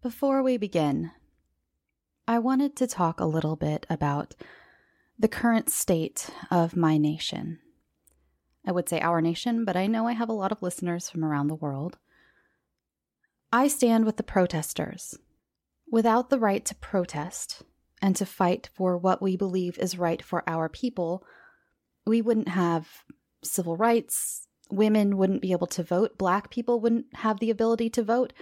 Before we begin, I wanted to talk a little bit about the current state of my nation. I would say our nation, but I know I have a lot of listeners from around the world. I stand with the protesters. Without the right to protest and to fight for what we believe is right for our people, we wouldn't have civil rights, women wouldn't be able to vote, Black people wouldn't have the ability to vote.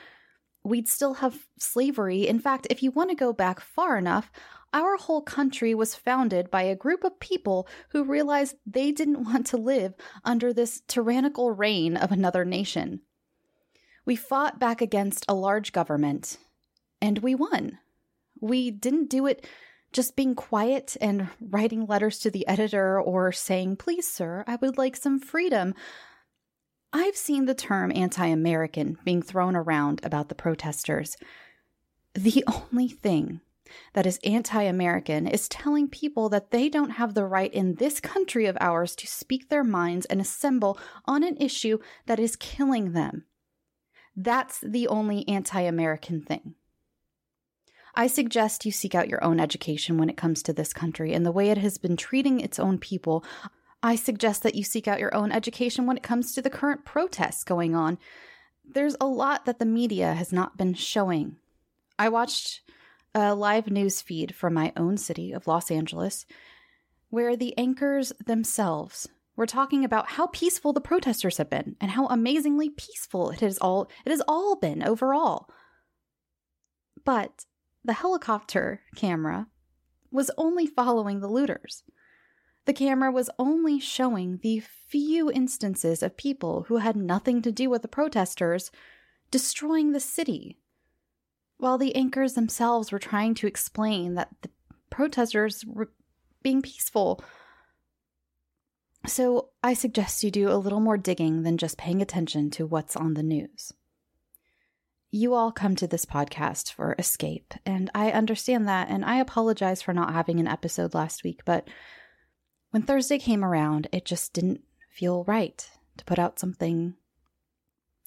We'd still have slavery. In fact, if you want to go back far enough, our whole country was founded by a group of people who realized they didn't want to live under this tyrannical reign of another nation. We fought back against a large government, and we won. We didn't do it just being quiet and writing letters to the editor or saying, "Please, sir, I would like some freedom." I've seen the term anti-American being thrown around about the protesters. The only thing that is anti-American is telling people that they don't have the right in this country of ours to speak their minds and assemble on an issue that is killing them. That's the only anti-American thing. I suggest you seek out your own education when it comes to this country and the way it has been treating its own people. I suggest that you seek out your own education when it comes to the current protests going on. There's a lot that the media has not been showing. I watched a live news feed from my own city of Los Angeles, where the anchors themselves were talking about how peaceful the protesters have been and how amazingly peaceful it has all been overall. But the helicopter camera was only following the looters. The camera was only showing the few instances of people who had nothing to do with the protesters destroying the city, while the anchors themselves were trying to explain that the protesters were being peaceful. So I suggest you do a little more digging than just paying attention to what's on the news. You all come to this podcast for escape, and I understand that, and I apologize for not having an episode last week, but when Thursday came around, it just didn't feel right to put out something.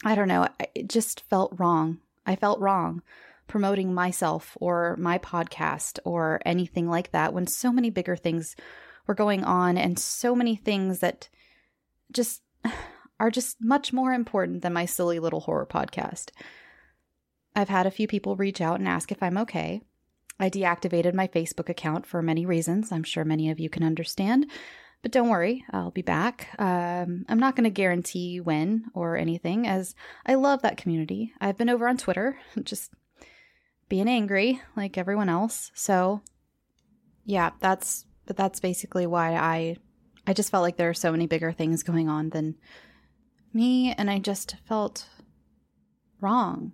I don't know. It just felt wrong. I felt wrong promoting myself or my podcast or anything like that when so many bigger things were going on and so many things that just are just much more important than my silly little horror podcast. I've had a few people reach out and ask if I'm okay. I deactivated my Facebook account for many reasons. I'm sure many of you can understand, but don't worry, I'll be back. I'm not going to guarantee when or anything, as I love that community. I've been over on Twitter, just being angry like everyone else. So yeah, that's basically why I just felt like there are so many bigger things going on than me, and I just felt wrong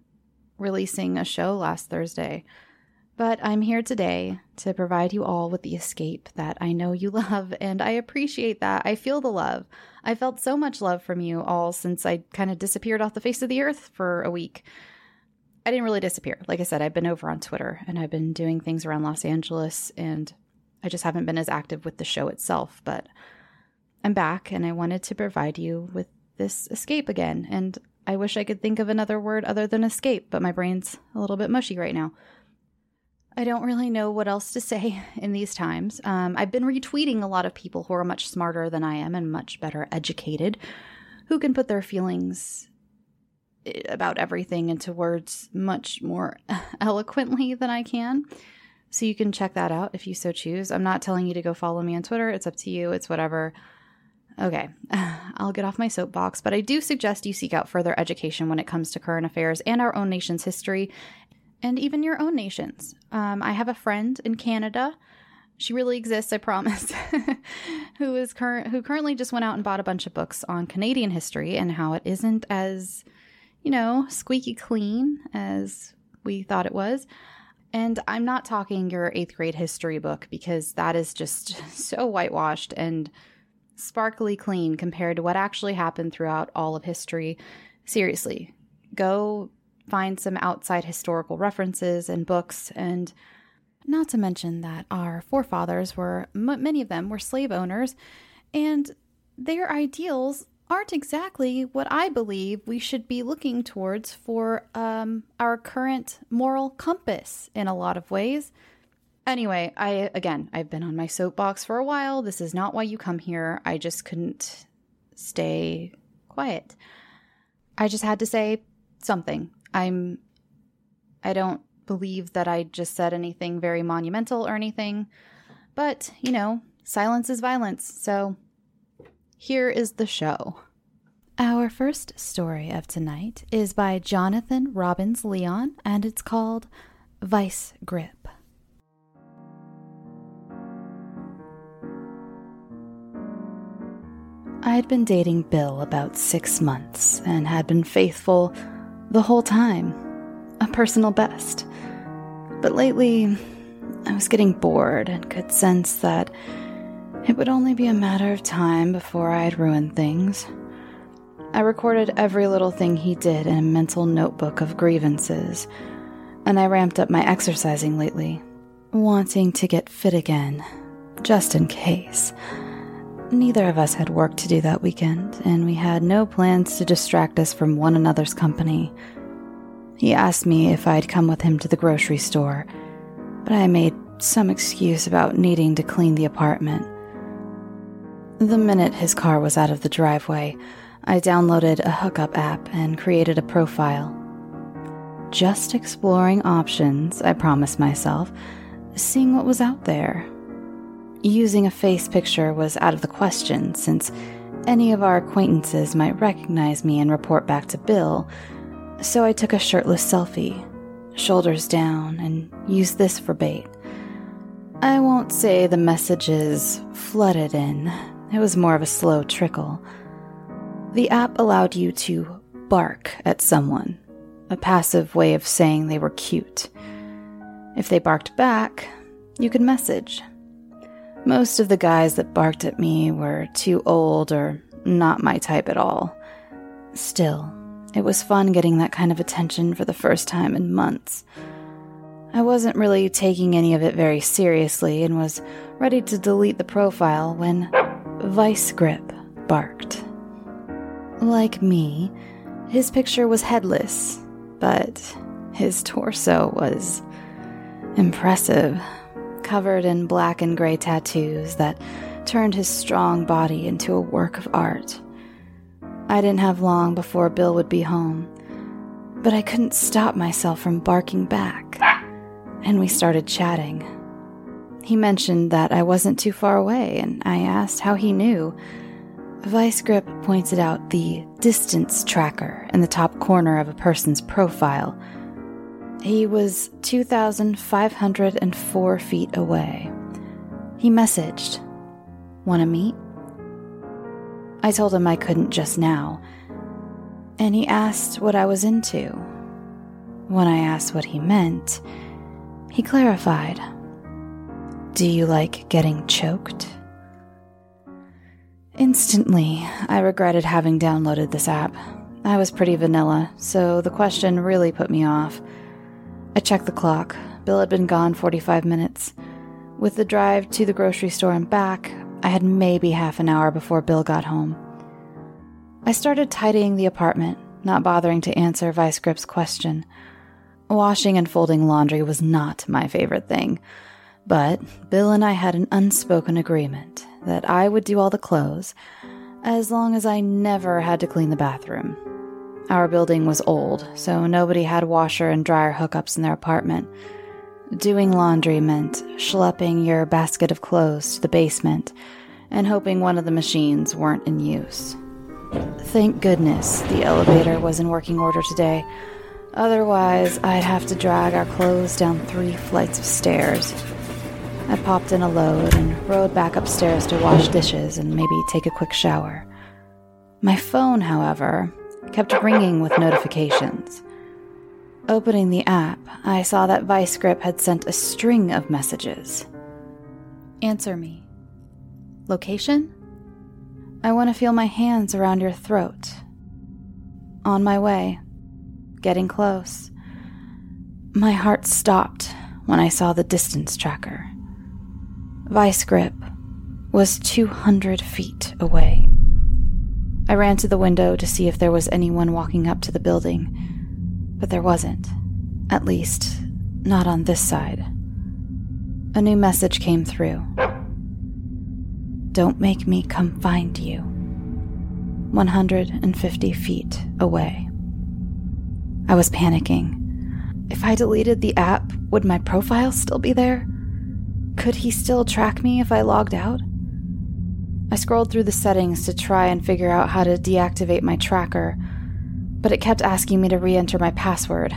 releasing a show last Thursday. But I'm here today to provide you all with the escape that I know you love, and I appreciate that. I feel the love. I felt so much love from you all since I kind of disappeared off the face of the earth for a week. I didn't really disappear. Like I said, I've been over on Twitter, and I've been doing things around Los Angeles, and I just haven't been as active with the show itself. But I'm back, and I wanted to provide you with this escape again. And I wish I could think of another word other than escape, but my brain's a little bit mushy right now. I don't really know what else to say in these times. I've been retweeting a lot of people who are much smarter than I am and much better educated, who can put their feelings about everything into words much more eloquently than I can. So you can check that out if you so choose. I'm not telling you to go follow me on Twitter. It's up to you. It's whatever. Okay, I'll get off my soapbox, but I do suggest you seek out further education when it comes to current affairs and our own nation's history. And even your own nations. I have a friend in Canada. She really exists, I promise. who currently just went out and bought a bunch of books on Canadian history and how it isn't as, squeaky clean as we thought it was. And I'm not talking your 8th grade history book, because that is just so whitewashed and sparkly clean compared to what actually happened throughout all of history. Seriously, go find some outside historical references and books, and not to mention that our forefathers were, many of them were slave owners, and their ideals aren't exactly what I believe we should be looking towards for our current moral compass in a lot of ways. Anyway, I've been on my soapbox for a while. This is not why you come here. I just couldn't stay quiet. I just had to say something. I don't believe that I just said anything very monumental or anything, but, you know, silence is violence, so here is the show. Our first story of tonight is by Jonathan Robbins Leon, and it's called Vicegrip. I had been dating Bill about 6 months and had been faithful the whole time, a personal best. But lately, I was getting bored and could sense that it would only be a matter of time before I'd ruin things. I recorded every little thing he did in a mental notebook of grievances, and I ramped up my exercising lately, wanting to get fit again, just in case. Neither of us had work to do that weekend, and we had no plans to distract us from one another's company. He asked me if I'd come with him to the grocery store, but I made some excuse about needing to clean the apartment. The minute his car was out of the driveway, I downloaded a hookup app and created a profile. Just exploring options, I promised myself, seeing what was out there. Using a face picture was out of the question, since any of our acquaintances might recognize me and report back to Bill, so I took a shirtless selfie, shoulders down, and used this for bait. I won't say the messages flooded in. It was more of a slow trickle. The app allowed you to bark at someone, a passive way of saying they were cute. If they barked back, you could message. Most of the guys that barked at me were too old or not my type at all. Still, it was fun getting that kind of attention for the first time in months. I wasn't really taking any of it very seriously and was ready to delete the profile when Vicegrip barked. Like me, his picture was headless, but his torso was impressive, covered in black and gray tattoos that turned his strong body into a work of art. I didn't have long before Bill would be home, but I couldn't stop myself from barking back. And we started chatting. He mentioned that I wasn't too far away, and I asked how he knew. Vicegrip pointed out the distance tracker in the top corner of a person's profile. He was 2,504 feet away. He messaged, "Want to meet?" I told him I couldn't just now, and he asked what I was into. When I asked what he meant, he clarified, "Do you like getting choked?" Instantly, I regretted having downloaded this app. I was pretty vanilla, so the question really put me off. I checked the clock. Bill had been gone 45 minutes. With the drive to the grocery store and back, I had maybe half an hour before Bill got home. I started tidying the apartment, not bothering to answer Vicegrip's question. Washing and folding laundry was not my favorite thing, but Bill and I had an unspoken agreement that I would do all the clothes as long as I never had to clean the bathroom. Our building was old, so nobody had washer and dryer hookups in their apartment. Doing laundry meant schlepping your basket of clothes to the basement and hoping one of the machines weren't in use. Thank goodness the elevator was in working order today. Otherwise, I'd have to drag our clothes down 3 flights of stairs. I popped in a load and rode back upstairs to wash dishes and maybe take a quick shower. My phone, however, kept ringing with notifications. Opening the app, I saw that Vicegrip had sent a string of messages. Answer me. Location? I want to feel my hands around your throat. On my way. Getting close. My heart stopped when I saw the distance tracker. Vicegrip was 200 feet away. I ran to the window to see if there was anyone walking up to the building, but there wasn't. At least, not on this side. A new message came through. Don't make me come find you. 150 feet away. I was panicking. If I deleted the app, would my profile still be there? Could he still track me if I logged out? I scrolled through the settings to try and figure out how to deactivate my tracker, but it kept asking me to re-enter my password.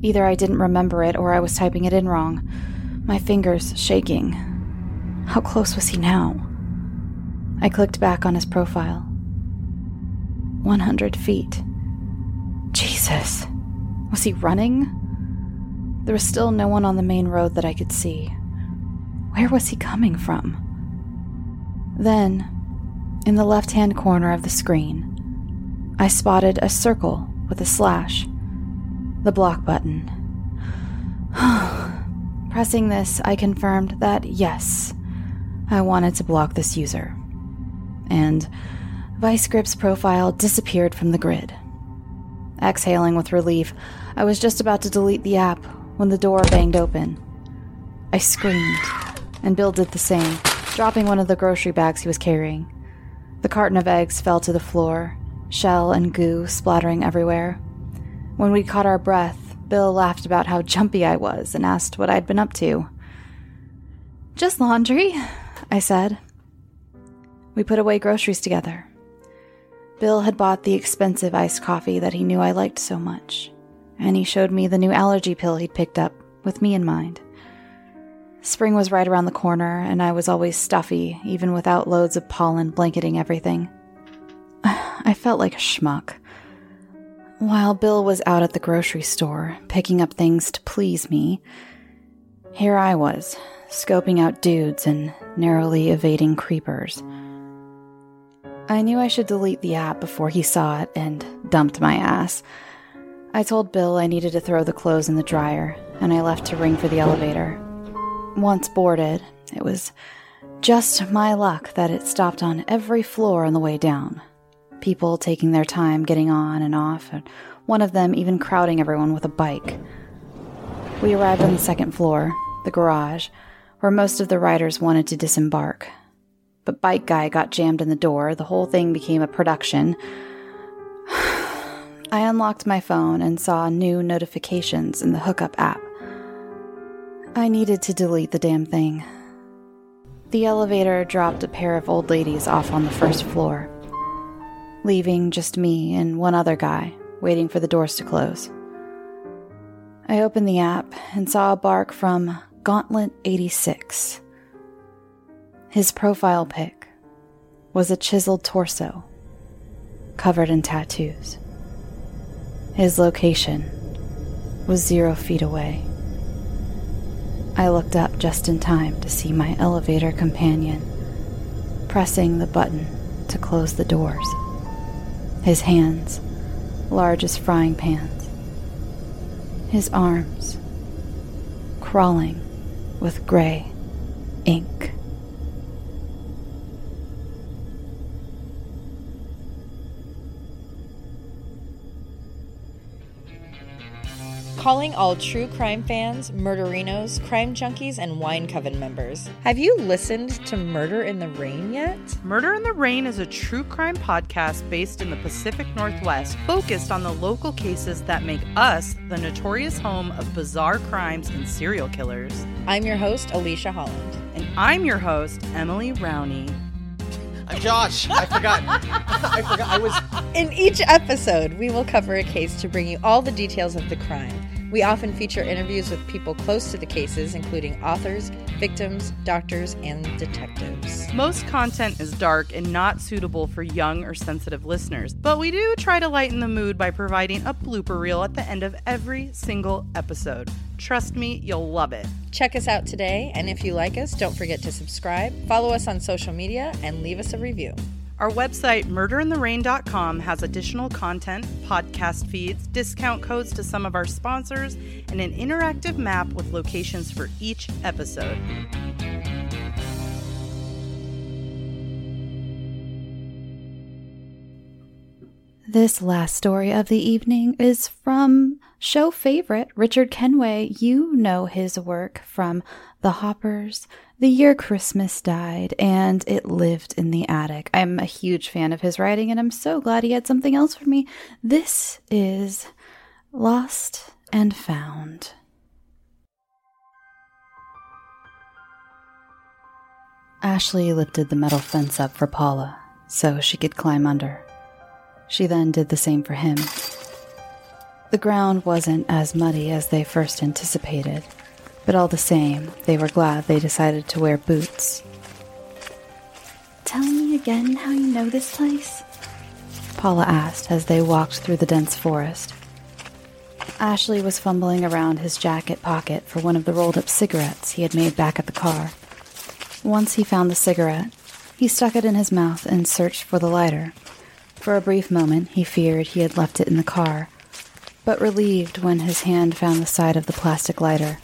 Either I didn't remember it or I was typing it in wrong. My fingers shaking. How close was he now? I clicked back on his profile. 100 feet. Jesus. Was he running? There was still no one on the main road that I could see. Where was he coming from? Then, in the left-hand corner of the screen, I spotted a circle with a slash. The block button. Pressing this, I confirmed that, yes, I wanted to block this user. And Vicegrip's profile disappeared from the grid. Exhaling with relief, I was just about to delete the app when the door banged open. I screamed, and Bill did the same, dropping one of the grocery bags he was carrying. The carton of eggs fell to the floor, shell and goo splattering everywhere. When we caught our breath, Bill laughed about how jumpy I was and asked what I'd been up to. Just laundry, I said. We put away groceries together. Bill had bought the expensive iced coffee that he knew I liked so much, and he showed me the new allergy pill he'd picked up, with me in mind. Spring was right around the corner, and I was always stuffy, even without loads of pollen blanketing everything. I felt like a schmuck. While Bill was out at the grocery store, picking up things to please me, here I was, scoping out dudes and narrowly evading creepers. I knew I should delete the app before he saw it and dumped my ass. I told Bill I needed to throw the clothes in the dryer, and I left to ring for the elevator. Once boarded, it was just my luck that it stopped on every floor on the way down. People taking their time getting on and off, and one of them even crowding everyone with a bike. We arrived on the second floor, the garage, where most of the riders wanted to disembark. But Bike Guy got jammed in the door, the whole thing became a production. I unlocked my phone and saw new notifications in the hookup app. I needed to delete the damn thing. The elevator dropped a pair of old ladies off on the first floor, leaving just me and one other guy, waiting for the doors to close. I opened the app and saw a bark from Gauntlet 86. His profile pic was a chiseled torso, covered in tattoos. His location was 0 feet away. I looked up just in time to see my elevator companion pressing the button to close the doors. His hands, large as frying pans. His arms, crawling with gray ink. Calling all true crime fans, murderinos, crime junkies, and wine coven members. Have you listened to Murder in the Rain yet? Murder in the Rain is a true crime podcast based in the Pacific Northwest, focused on the local cases that make us the notorious home of bizarre crimes and serial killers. I'm your host, Alicia Holland. And I'm your host, Emily Rowney. I'm Josh. I forgot. In each episode, we will cover a case to bring you all the details of the crime. We often feature interviews with people close to the cases, including authors, victims, doctors, and detectives. Most content is dark and not suitable for young or sensitive listeners, but we do try to lighten the mood by providing a blooper reel at the end of every single episode. Trust me, you'll love it. Check us out today, and if you like us, don't forget to subscribe, follow us on social media, and leave us a review. Our website, MurderInTheRain.com, has additional content, podcast feeds, discount codes to some of our sponsors, and an interactive map with locations for each episode. This last story of the evening is from show favorite Richard Kenway. You know his work from The Hoppers, The Year Christmas Died, and It Lived in the Attic. I'm a huge fan of his writing, and I'm so glad he had something else for me. This is Lost and Found. Ashley lifted the metal fence up for Paula so she could climb under. She then did the same for him. The ground wasn't as muddy as they first anticipated, but all the same, they were glad they decided to wear boots. "Tell me again how you know this place?" Paula asked as they walked through the dense forest. Ashley was fumbling around his jacket pocket for one of the rolled-up cigarettes he had made back at the car. Once he found the cigarette, he stuck it in his mouth and searched for the lighter. For a brief moment, he feared he had left it in the car, but relieved when his hand found the side of the plastic lighter.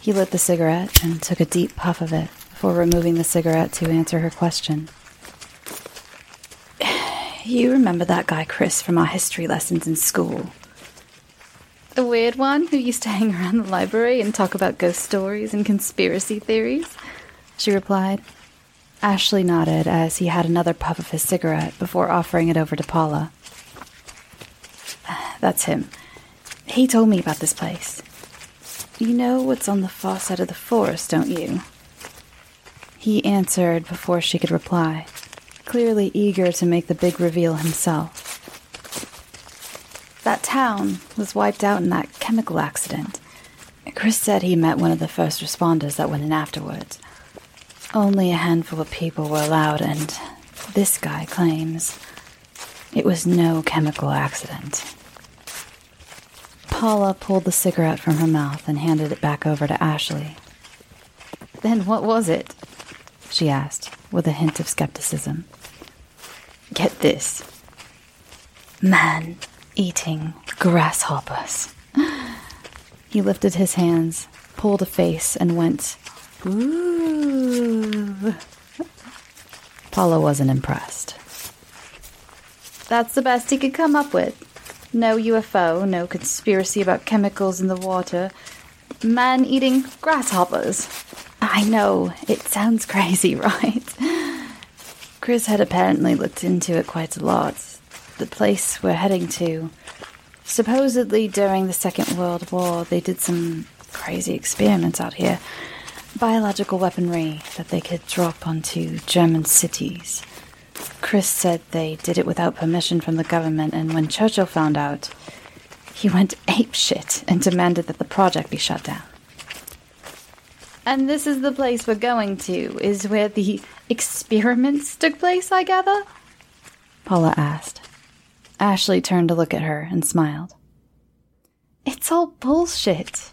He lit the cigarette and took a deep puff of it before removing the cigarette to answer her question. "You remember that guy Chris from our history lessons in school? The weird one who used to hang around the library and talk about ghost stories and conspiracy theories?" she replied. Ashley nodded as he had another puff of his cigarette before offering it over to Paula. "That's him. He told me about this place. You know what's on the far side of the forest, don't you?" He answered before she could reply, clearly eager to make the big reveal himself. "That town was wiped out in that chemical accident. Chris said he met one of the first responders that went in afterwards. Only a handful of people were allowed, and this guy claims it was no chemical accident." Paula pulled the cigarette from her mouth and handed it back over to Ashley. "Then what was it?" she asked, with a hint of skepticism. "Get this. Man-eating grasshoppers." He lifted his hands, pulled a face, and went, "Ooh." Paula wasn't impressed. "That's the best he could come up with. No UFO, no conspiracy about chemicals in the water. Man-eating grasshoppers. I know, it sounds crazy, right?" Chris had apparently looked into it quite a lot. The place we're heading to. Supposedly during the Second World War, they did some crazy experiments out here. Biological weaponry that they could drop onto German cities. Chris said they did it without permission from the government, and when Churchill found out, he went apeshit and demanded that the project be shut down. "And this is the place we're going to, is where the experiments took place, I gather?" Paula asked. Ashley turned to look at her and smiled. "It's all bullshit.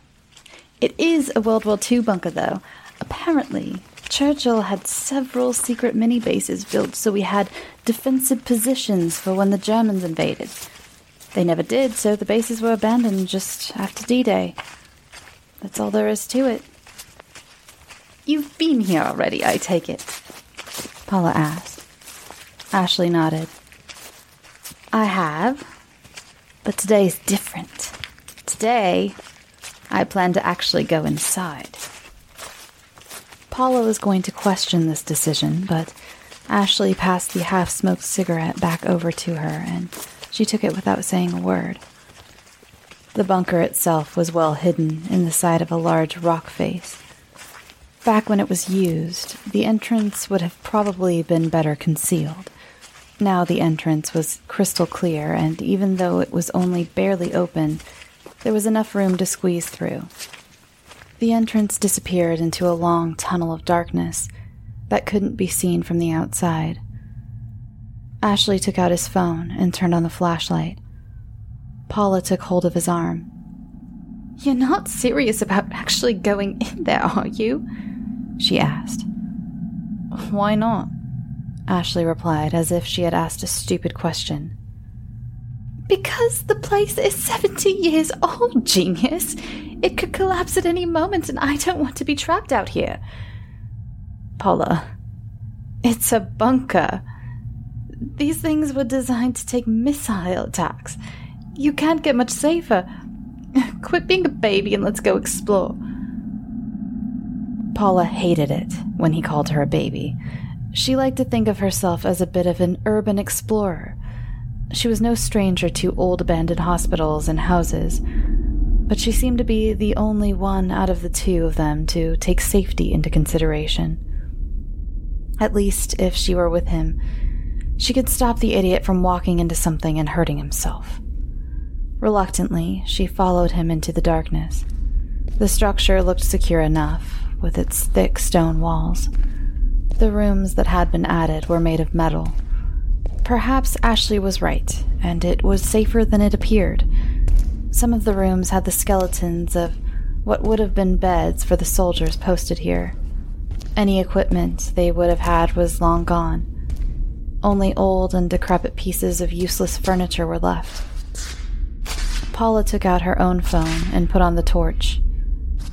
It is a World War II bunker, though. Apparently, Churchill had several secret mini-bases built so we had defensive positions for when the Germans invaded. They never did, so the bases were abandoned just after D-Day. That's all there is to it." "You've been here already, I take it?" Paula asked. Ashley nodded. "I have, but today is different. Today, I plan to actually go inside." Paula was going to question this decision, but Ashley passed the half-smoked cigarette back over to her, and she took it without saying a word. The bunker itself was well hidden in the side of a large rock face. Back when it was used, the entrance would have probably been better concealed. Now the entrance was crystal clear, and even though it was only barely open, There was enough room to squeeze through. The entrance disappeared into a long tunnel of darkness that couldn't be seen from the outside. Ashley took out his phone and turned on the flashlight. Paula took hold of his arm. "You're not serious about actually going in there, are you?" she asked. "Why not?" Ashley replied, as if she had asked a stupid question. "Because the place is 70 years old, genius. It could collapse at any moment, and I don't want to be trapped out here." "Paula, it's a bunker. These things were designed to take missile attacks. You can't get much safer. Quit being a baby and let's go explore." Paula hated it when he called her a baby. She liked to think of herself as a bit of an urban explorer. She was no stranger to old abandoned hospitals and houses, but she seemed to be the only one out of the two of them to take safety into consideration. At least if she were with him, she could stop the idiot from walking into something and hurting himself. Reluctantly, she followed him into the darkness. The structure looked secure enough, with its thick stone walls. The rooms that had been added were made of metal. Perhaps Ashley was right, and it was safer than it appeared. Some of the rooms had the skeletons of what would have been beds for the soldiers posted here. Any equipment they would have had was long gone. Only old and decrepit pieces of useless furniture were left. Paula took out her own phone and put on the torch.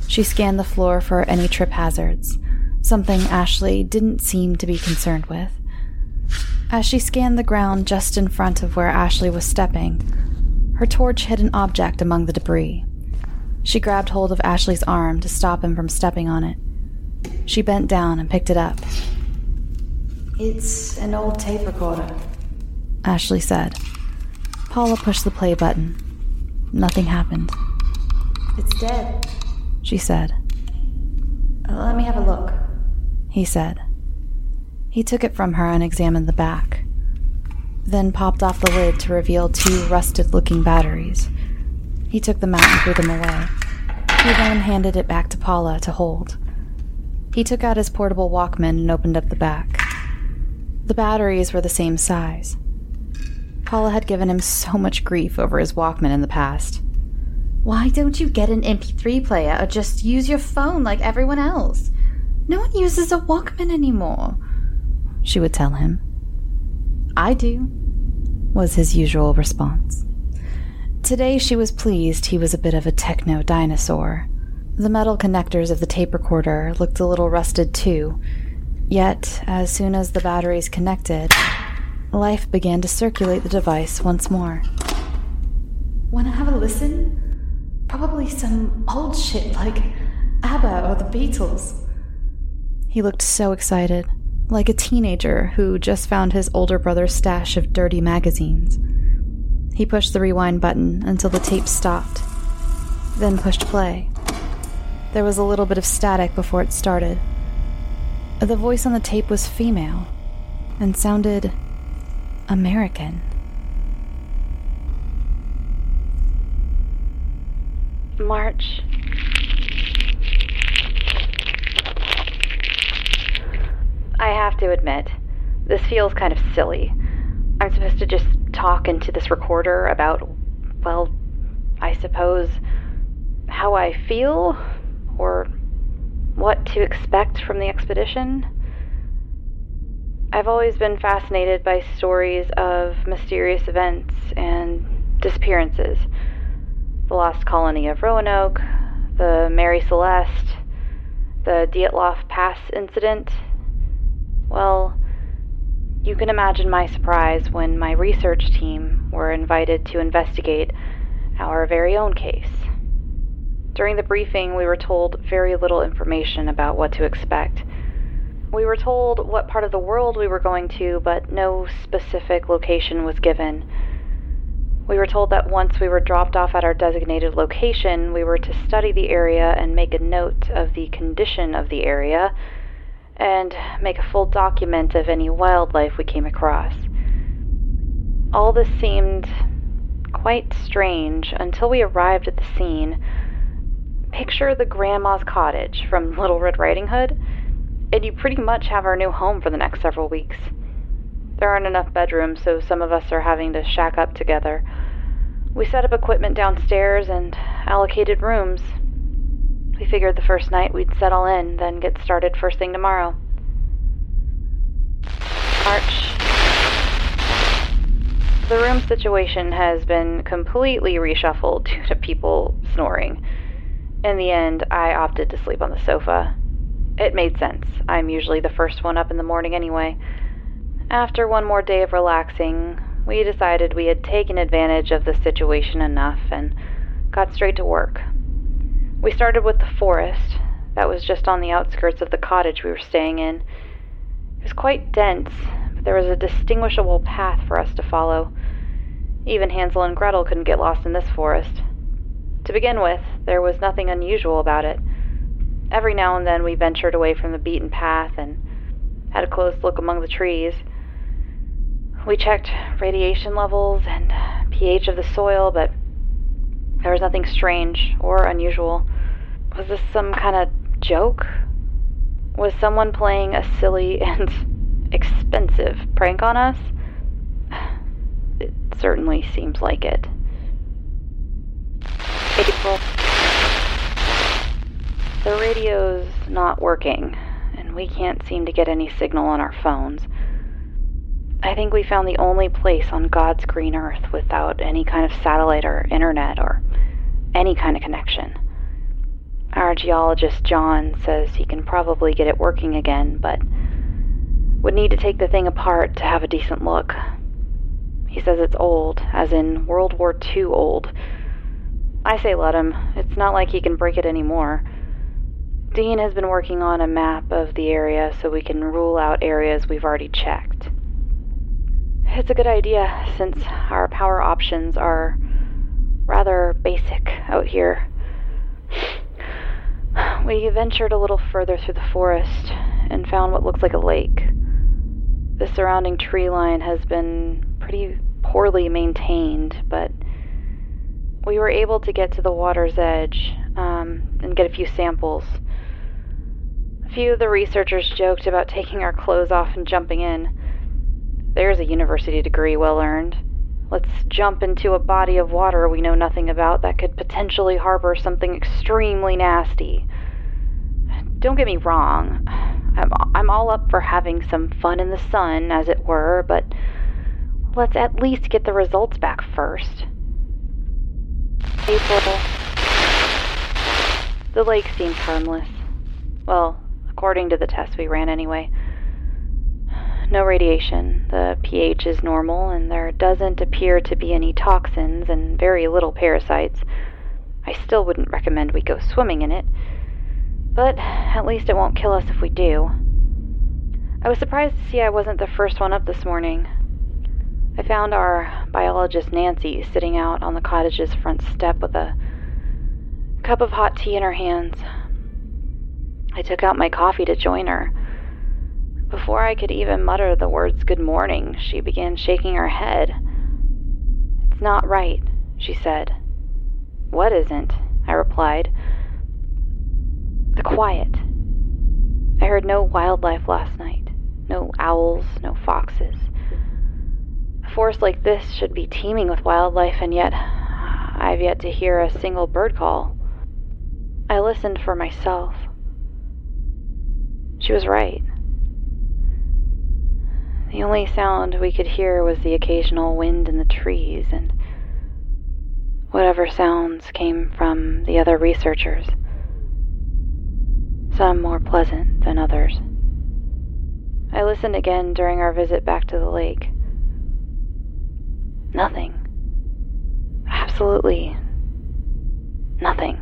She scanned the floor for any trip hazards, something Ashley didn't seem to be concerned with. As she scanned the ground just in front of where Ashley was stepping, her torch hit an object among the debris. She grabbed hold of Ashley's arm to stop him from stepping on it. She bent down and picked it up. "It's an old tape recorder," Ashley said. Paula pushed the play button. Nothing happened. "It's dead," she said. "Let me have a look," he said. He took it from her and examined the back, then popped off the lid to reveal two rusted-looking batteries. He took them out and threw them away. He then handed it back to Paula to hold. He took out his portable Walkman and opened up the back. The batteries were the same size. Paula had given him so much grief over his Walkman in the past. "Why don't you get an MP3 player or just use your phone like everyone else? No one uses a Walkman anymore," she would tell him. "I do," was his usual response. Today she was pleased he was a bit of a techno dinosaur. The metal connectors of the tape recorder looked a little rusted too, yet as soon as the batteries connected, life began to circulate the device once more. "Want to have a listen? Probably some old shit like ABBA or the Beatles." He looked so excited, like a teenager who just found his older brother's stash of dirty magazines. He pushed the rewind button until the tape stopped, then pushed play. There was a little bit of static before it started. The voice on the tape was female and sounded American. March. I have to admit, this feels kind of silly. I'm supposed to just talk into this recorder about, well, I suppose, how I feel, or what to expect from the expedition. I've always been fascinated by stories of mysterious events and disappearances. The Lost Colony of Roanoke, the Mary Celeste, the Dietloff Pass incident. Well, you can imagine my surprise when my research team were invited to investigate our very own case. During the briefing, we were told very little information about what to expect. We were told what part of the world we were going to, but no specific location was given. We were told that once we were dropped off at our designated location, we were to study the area and make a note of the condition of the area, and make a full document of any wildlife we came across. All this seemed quite strange until we arrived at the scene. Picture the grandma's cottage from Little Red Riding Hood, and you pretty much have our new home for the next several weeks. There aren't enough bedrooms, so some of us are having to shack up together. We set up equipment downstairs and allocated rooms. We figured the first night we'd settle in, then get started first thing tomorrow. March. The room situation has been completely reshuffled due to people snoring. In the end, I opted to sleep on the sofa. It made sense. I'm usually the first one up in the morning anyway. After one more day of relaxing, we decided we had taken advantage of the situation enough and got straight to work. We started with the forest that was just on the outskirts of the cottage we were staying in. It was quite dense, but there was a distinguishable path for us to follow. Even Hansel and Gretel couldn't get lost in this forest. To begin with, there was nothing unusual about it. Every now and then we ventured away from the beaten path and had a close look among the trees. We checked radiation levels and pH of the soil, but there was nothing strange or unusual. Was this some kind of joke? Was someone playing a silly and expensive prank on us? It certainly seems like it. April. The radio's not working, and we can't seem to get any signal on our phones. I think we found the only place on God's green earth without any kind of satellite or internet or any kind of connection. Our geologist, John, says he can probably get it working again, but would need to take the thing apart to have a decent look. He says it's old, as in World War II old. I say let him. It's not like he can break it anymore. Dean has been working on a map of the area so we can rule out areas we've already checked. It's a good idea, since our power options are rather basic out here. We ventured a little further through the forest and found what looks like a lake. The surrounding tree line has been pretty poorly maintained, but we were able to get to the water's edge and get a few samples. A few of the researchers joked about taking our clothes off and jumping in. There's a university degree well earned. Let's jump into a body of water we know nothing about that could potentially harbor something extremely nasty. Don't get me wrong. I'm all up for having some fun in the sun, as it were, but let's at least get the results back first. April. The lake seemed harmless. Well, according to the tests we ran anyway. No radiation, the pH is normal, and there doesn't appear to be any toxins and very little parasites. I still wouldn't recommend we go swimming in it, but at least it won't kill us if we do. I was surprised to see I wasn't the first one up this morning. I found our biologist Nancy sitting out on the cottage's front step with a cup of hot tea in her hands. I took out my coffee to join her. Before I could even mutter the words good morning, she began shaking her head. It's not right, she said. What isn't? I replied. The quiet. I heard no wildlife last night. No owls, no foxes. A forest like this should be teeming with wildlife, and yet I've yet to hear a single bird call. I listened for myself. She was right. The only sound we could hear was the occasional wind in the trees and whatever sounds came from the other researchers, some more pleasant than others. I listened again during our visit back to the lake. Nothing. Absolutely nothing.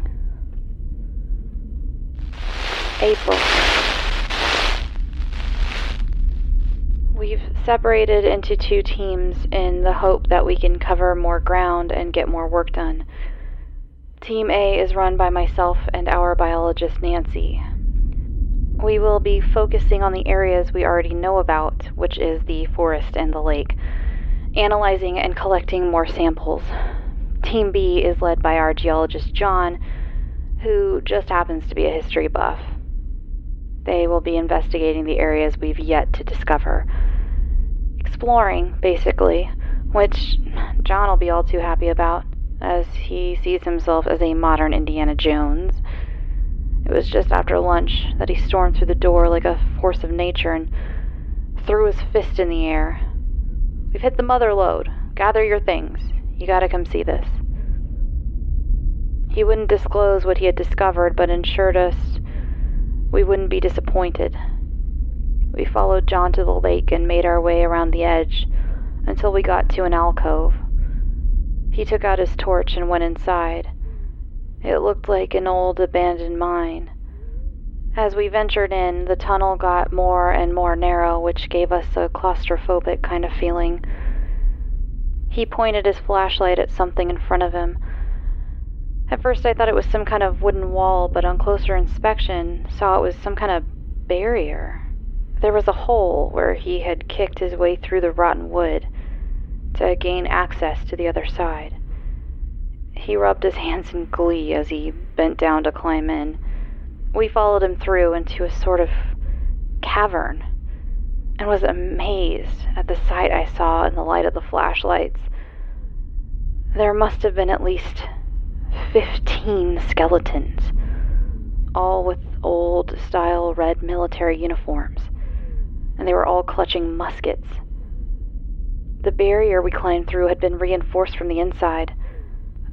April. We've separated into two teams in the hope that we can cover more ground and get more work done. Team A is run by myself and our biologist Nancy. We will be focusing on the areas we already know about, which is the forest and the lake, analyzing and collecting more samples. Team B is led by our geologist John, who just happens to be a history buff. They will be investigating the areas we've yet to discover. Exploring, basically, which John will be all too happy about, as he sees himself as a modern Indiana Jones. It was just after lunch that he stormed through the door like a force of nature and threw his fist in the air. "We've hit the mother lode. Gather your things. You gotta come see this." He wouldn't disclose what he had discovered, but ensured us we wouldn't be disappointed. We followed John to the lake and made our way around the edge until we got to an alcove. He took out his torch and went inside. It looked like an old abandoned mine. As we ventured in, the tunnel got more and more narrow, which gave us a claustrophobic kind of feeling. He pointed his flashlight at something in front of him. At first I thought it was some kind of wooden wall, but on closer inspection, saw it was some kind of barrier. There was a hole where he had kicked his way through the rotten wood to gain access to the other side. He rubbed his hands in glee as he bent down to climb in. We followed him through into a sort of cavern and was amazed at the sight I saw in the light of the flashlights. There must have been at least 15 skeletons, all with old-style red military uniforms, and they were all clutching muskets. The barrier we climbed through had been reinforced from the inside.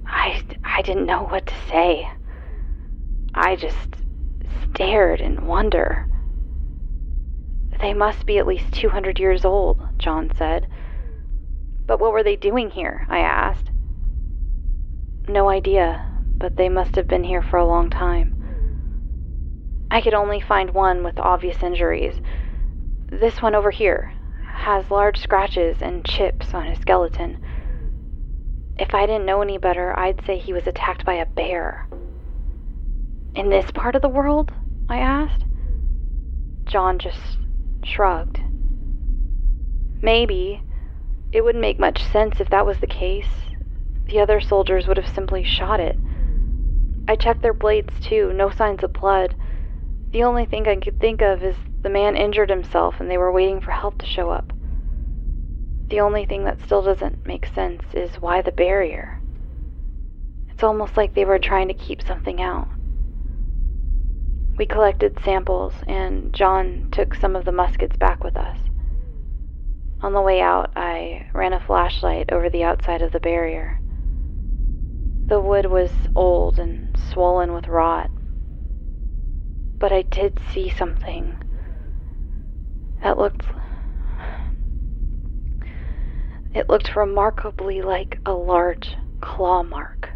I didn't know what to say. I just stared in wonder. "They must be at least 200 years old," John said. "But what were they doing here?" I asked. "No idea, but they must have been here for a long time. I could only find one with obvious injuries. This one over here has large scratches and chips on his skeleton. If I didn't know any better, I'd say he was attacked by a bear." "In this part of the world?" I asked. John just shrugged. Maybe. It wouldn't make much sense if that was the case. The other soldiers would have simply shot it. I checked their blades too, no signs of blood. The only thing I could think of is the man injured himself and they were waiting for help to show up. The only thing that still doesn't make sense is why the barrier. It's almost like they were trying to keep something out. We collected samples and John took some of the muskets back with us. On the way out, I ran a flashlight over the outside of the barrier. The wood was old and swollen with rot. But I did see something that looked remarkably like a large claw mark.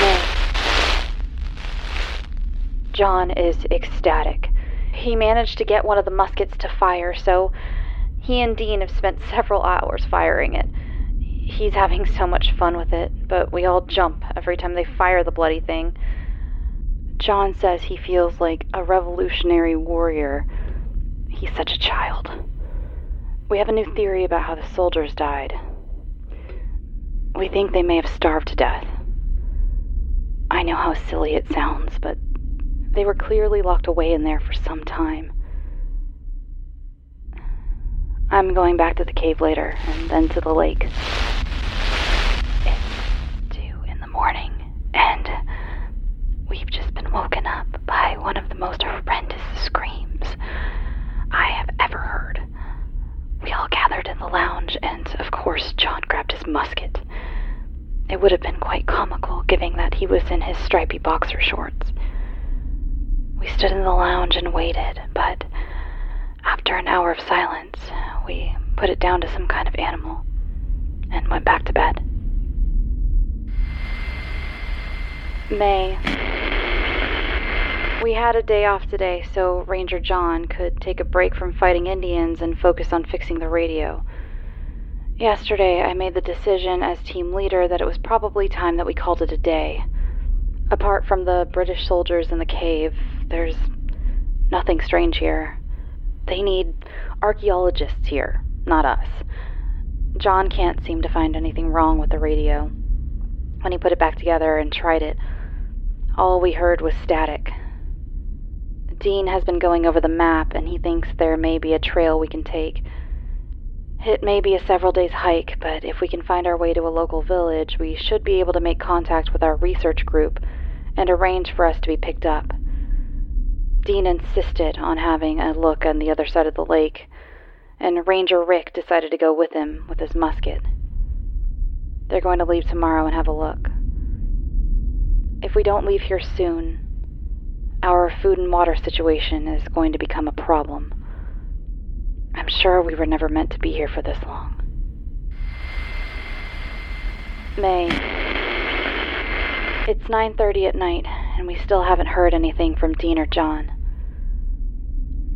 No. John is ecstatic. He managed to get one of the muskets to fire, so he and Dean have spent several hours firing it. He's having so much fun with it, but we all jump every time they fire the bloody thing. John says he feels like a revolutionary warrior. He's such a child. We have a new theory about how the soldiers died. We think they may have starved to death. I know how silly it sounds, but they were clearly locked away in there for some time. I'm going back to the cave later, and then to the lake. It's 2 a.m, and we've just been woken up by one of the most horrendous screams I have ever heard. We all gathered in the lounge, and of course John grabbed his musket. It would have been quite comical, given that he was in his stripy boxer shorts. We stood in the lounge and waited, but after an hour of silence, we put it down to some kind of animal and went back to bed. May. We had a day off today, so Ranger John could take a break from fighting Indians and focus on fixing the radio. Yesterday, I made the decision as team leader that it was probably time that we called it a day. Apart from the British soldiers in the cave, there's nothing strange here. They need archaeologists here, not us. John can't seem to find anything wrong with the radio. When he put it back together and tried it, all we heard was static. Dean has been going over the map, and he thinks there may be a trail we can take. It may be a several days hike, but if we can find our way to a local village, we should be able to make contact with our research group and arrange for us to be picked up. Dean insisted on having a look on the other side of the lake, and Ranger Rick decided to go with him with his musket. They're going to leave tomorrow and have a look. If we don't leave here soon, our food and water situation is going to become a problem. I'm sure we were never meant to be here for this long. May. It's 9:30 at night, and we still haven't heard anything from Dean or John.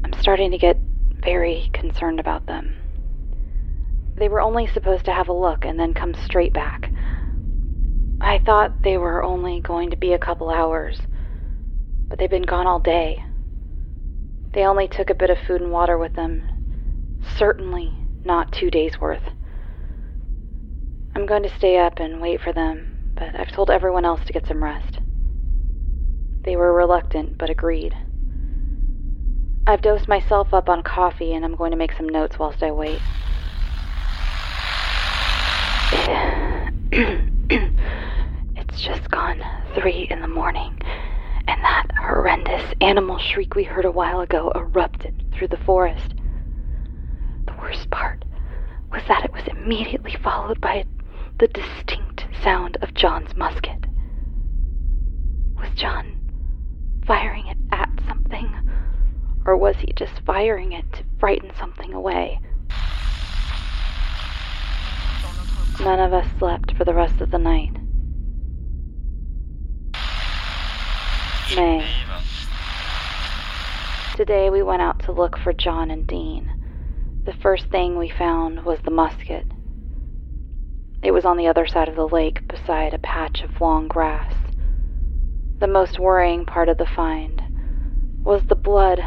I'm starting to get very concerned about them. They were only supposed to have a look and then come straight back. I thought they were only going to be a couple hours, but they've been gone all day. They only took a bit of food and water with them. Certainly not 2 days' worth. I'm going to stay up and wait for them, but I've told everyone else to get some rest. They were reluctant, but agreed. I've dosed myself up on coffee, and I'm going to make some notes whilst I wait. It's just gone 3 a.m, and that horrendous animal shriek we heard a while ago erupted through the forest. The worst part was that it was immediately followed by the distinct sound of John's musket. Was John firing it at something, or was he just firing it to frighten something away? None of us slept for the rest of the night. May. Today we went out to look for John and Dean. The first thing we found was the musket. It was on the other side of the lake beside a patch of long grass. The most worrying part of the find was the blood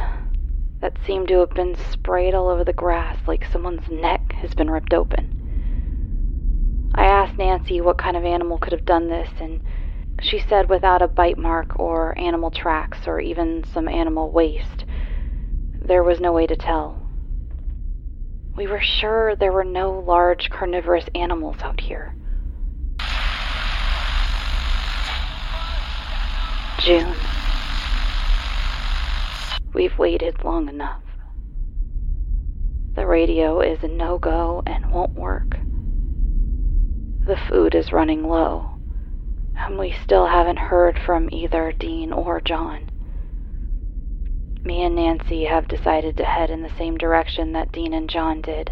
that seemed to have been sprayed all over the grass like someone's neck has been ripped open. I asked Nancy what kind of animal could have done this, and she said without a bite mark or animal tracks or even some animal waste, there was no way to tell. We were sure there were no large carnivorous animals out here. June. We've waited long enough. The radio is a no-go and won't work. The food is running low, and we still haven't heard from either Dean or John. Me and Nancy have decided to head in the same direction that Dean and John did.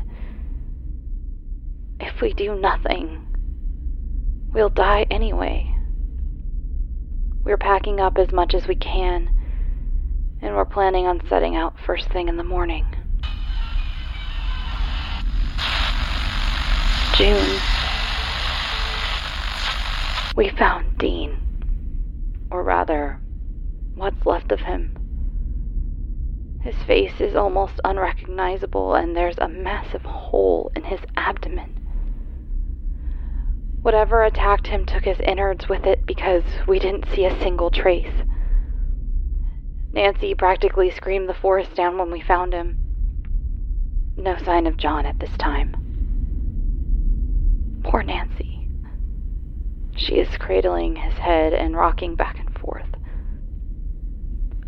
If we do nothing, we'll die anyway. We're packing up as much as we can, and we're planning on setting out first thing in the morning. June. We found Dean. Or rather, what's left of him. His face is almost unrecognizable, and there's a massive hole in his abdomen. Whatever attacked him took his innards with it because we didn't see a single trace. Nancy practically screamed the forest down when we found him. No sign of John at this time. Poor Nancy. She is cradling his head and rocking back and forth.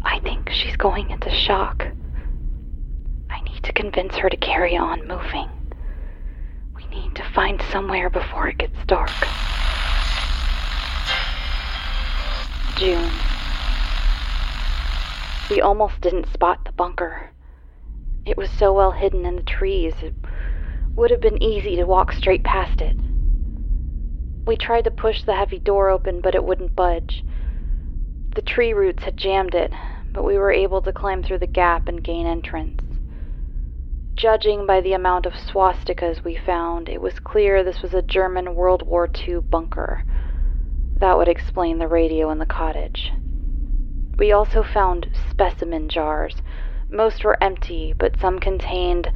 I think she's going into shock. I need to convince her to carry on moving. We need to find somewhere before it gets dark. June. We almost didn't spot the bunker. It was so well hidden in the trees, it would have been easy to walk straight past it. We tried to push the heavy door open, but it wouldn't budge. The tree roots had jammed it, but we were able to climb through the gap and gain entrance. Judging by the amount of swastikas we found, it was clear this was a German World War II bunker. That would explain the radio in the cottage. We also found specimen jars. Most were empty, but some contained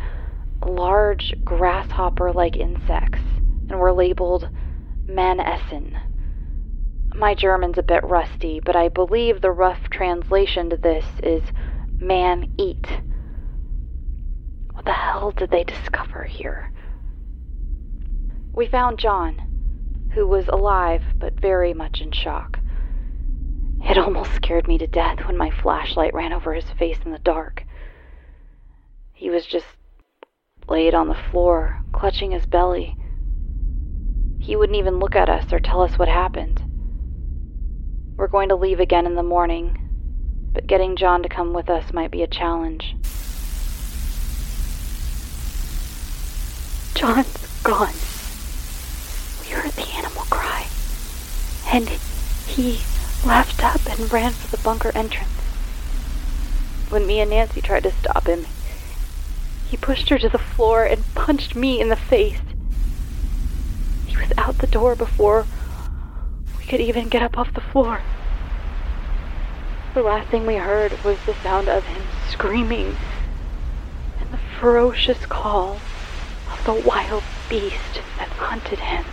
large grasshopper-like insects and were labeled Manessin. My German's a bit rusty, but I believe the rough translation to this is man-eat. What the hell did they discover here? We found John, who was alive but very much in shock. It almost scared me to death when my flashlight ran over his face in the dark. He was just laid on the floor, clutching his belly. He wouldn't even look at us or tell us what happened. We're going to leave again in the morning, but getting John to come with us might be a challenge. John's gone. We heard the animal cry, and he laughed up and ran for the bunker entrance. When me and Nancy tried to stop him, he pushed her to the floor and punched me in the face. He was out the door before we could even get up off the floor. The last thing we heard was the sound of him screaming and the ferocious call of the wild beast that hunted him.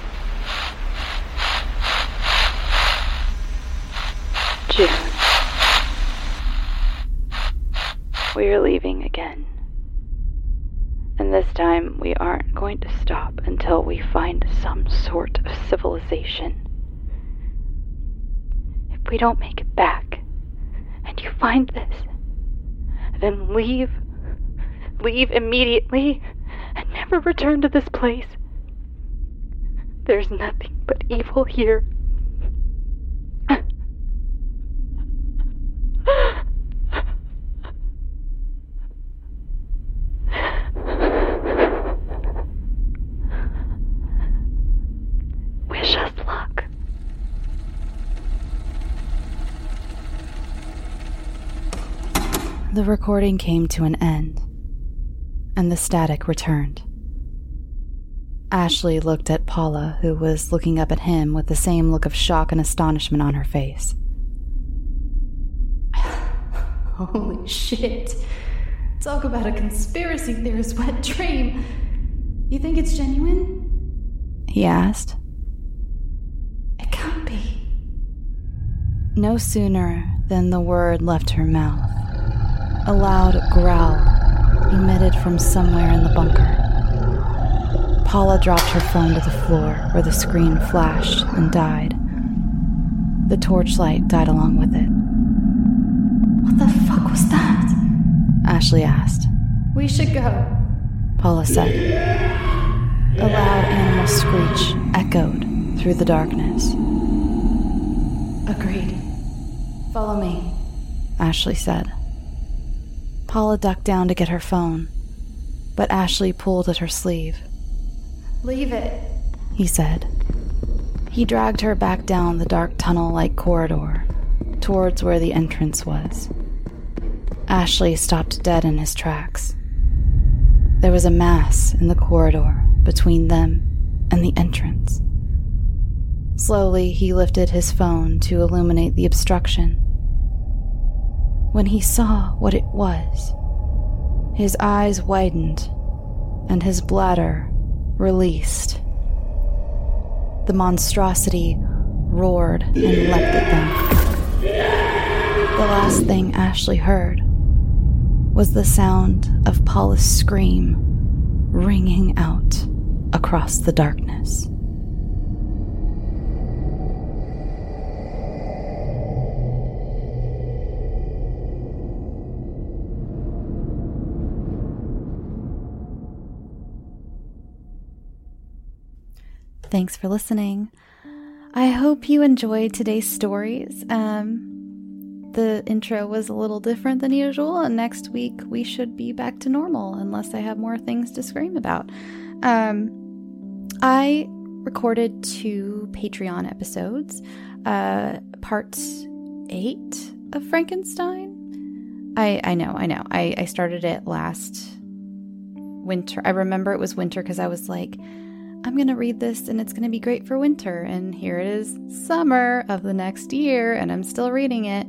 June. We are leaving again. And this time, we aren't going to stop until we find some sort of civilization. If we don't make it back, and you find this, then leave. Leave immediately, and never return to this place. There's nothing but evil here. The recording came to an end, and the static returned. Ashley looked at Paula, who was looking up at him with the same look of shock and astonishment on her face. Holy shit. Talk about a conspiracy theorist wet dream. You think it's genuine? He asked. It can't be. No sooner than the word left her mouth, a loud growl emitted from somewhere in the bunker. Paula dropped her phone to the floor where the screen flashed and died. The torchlight died along with it. What the fuck was that? Ashley asked. We should go, Paula said. A loud animal screech echoed through the darkness. Agreed. Follow me, Ashley said. Paula ducked down to get her phone, but Ashley pulled at her sleeve. Leave it, he said. He dragged her back down the dark tunnel-like corridor, towards where the entrance was. Ashley stopped dead in his tracks. There was a mass in the corridor between them and the entrance. Slowly, he lifted his phone to illuminate the obstruction. When he saw what it was, his eyes widened and his bladder released. The monstrosity roared and leapt at them. The last thing Ashley heard was the sound of Paula's scream ringing out across the darkness. Thanks for listening. I hope you enjoyed today's stories. The intro was a little different than usual, and next week we should be back to normal unless I have more things to scream about. I recorded 2 Patreon episodes, part 8 of Frankenstein. I know. I started it last winter. I remember it was winter because I was like, I'm going to read this and it's going to be great for winter. And here it is, summer of the next year, and I'm still reading it.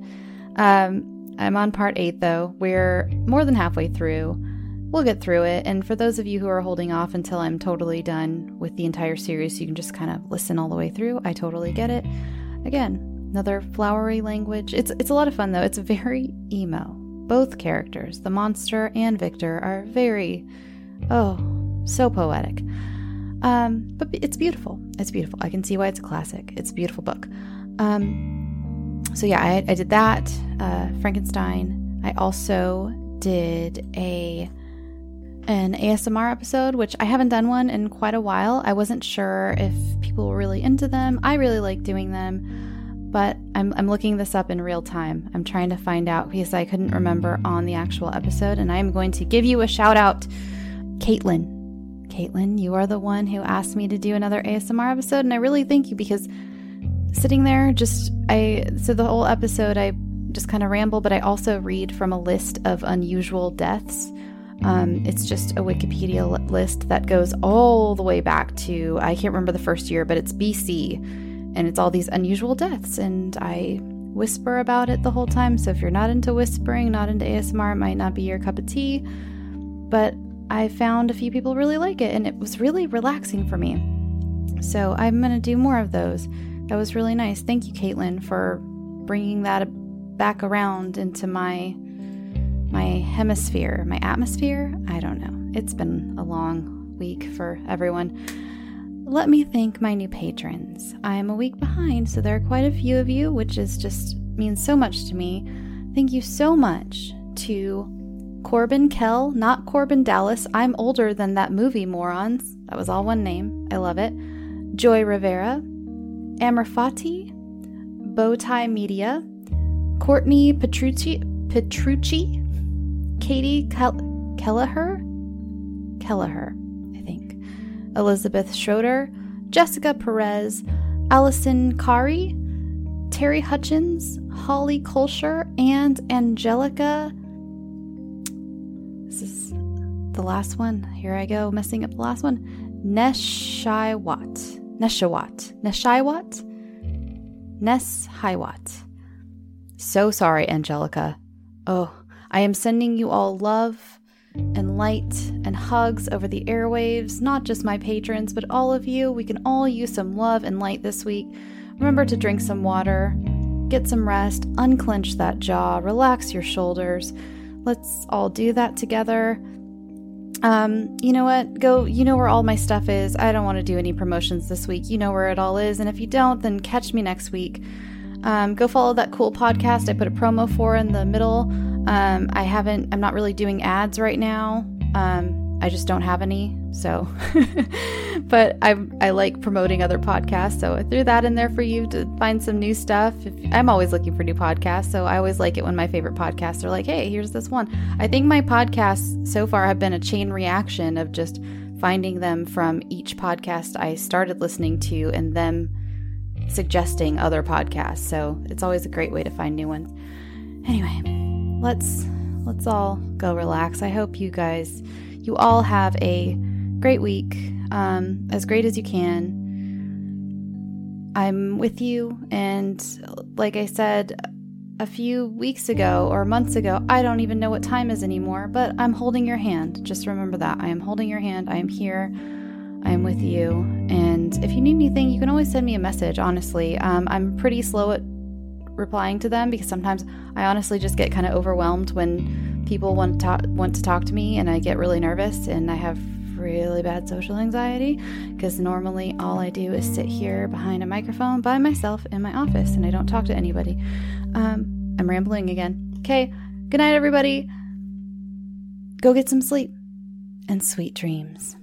I'm on part 8, though. We're more than halfway through. We'll get through it, and for those of you who are holding off until I'm totally done with the entire series, you can just kind of listen all the way through. I totally get it. Again, another flowery language. It's a lot of fun, though. It's very emo. Both characters, the monster and Victor, are very, so poetic. But it's beautiful. It's beautiful. I can see why it's a classic. It's a beautiful book. So yeah, I did that, Frankenstein. I also did an ASMR episode, which I haven't done one in quite a while. I wasn't sure if people were really into them. I really like doing them, but I'm looking this up in real time. I'm trying to find out because I couldn't remember on the actual episode, and I'm going to give you a shout out, Caitlin. Caitlin, you are the one who asked me to do another ASMR episode, and I really thank you because sitting there so the whole episode I just kind of ramble, but I also read from a list of unusual deaths. It's just a Wikipedia list that goes all the way back to, I can't remember the first year, but it's BC, and it's all these unusual deaths, and I whisper about it the whole time. So if you're not into whispering, not into ASMR, it might not be your cup of tea, but I found a few people really like it, and it was really relaxing for me. So I'm going to do more of those. That was really nice. Thank you, Caitlin, for bringing that back around into my hemisphere, my atmosphere. I don't know. It's been a long week for everyone. Let me thank my new patrons. I'm a week behind, so there are quite a few of you, which is just means so much to me. Thank you so much to Corbin Kell, not Corbin Dallas. I'm older than that movie, morons. That was all one name. I love it. Joy Rivera, Amrafati, Bowtie Media, Courtney Petrucci, Katie Kelleher, I think, Elizabeth Schroeder, Jessica Perez, Allison Kari, Terry Hutchins, Holly Kolscher, and Angelica. This is the last one. Here I go, messing up the last one. Neshiwat. So sorry, Angelica. Oh, I am sending you all love and light and hugs over the airwaves. Not just my patrons, but all of you. We can all use some love and light this week. Remember to drink some water, get some rest, unclench that jaw, relax your shoulders. Let's all do that together. You know what? Go, you know where all my stuff is. I don't want to do any promotions this week. You know where it all is. And if you don't, then catch me next week. Go follow that cool podcast I put a promo for in the middle. I'm not really doing ads right now. I just don't have any. So, but I like promoting other podcasts. So I threw that in there for you to find some new stuff. I'm always looking for new podcasts. So I always like it when my favorite podcasts are like, hey, here's this one. I think my podcasts so far have been a chain reaction of just finding them from each podcast I started listening to and them suggesting other podcasts. So it's always a great way to find new ones. Anyway, let's all go relax. I hope you all have a great week, as great as you can. I'm with you, and like I said a few weeks ago or months ago, I don't even know what time is anymore, but I'm holding your hand. Just remember that. I am holding your hand. I am here. I am with you, and if you need anything, you can always send me a message, honestly. I'm pretty slow at replying to them because sometimes I honestly just get kind of overwhelmed when people want to talk to me, and I get really nervous, and I have really bad social anxiety because normally all I do is sit here behind a microphone by myself in my office and I don't talk to anybody. I'm rambling again. Okay, good night everybody. Go get some sleep and sweet dreams.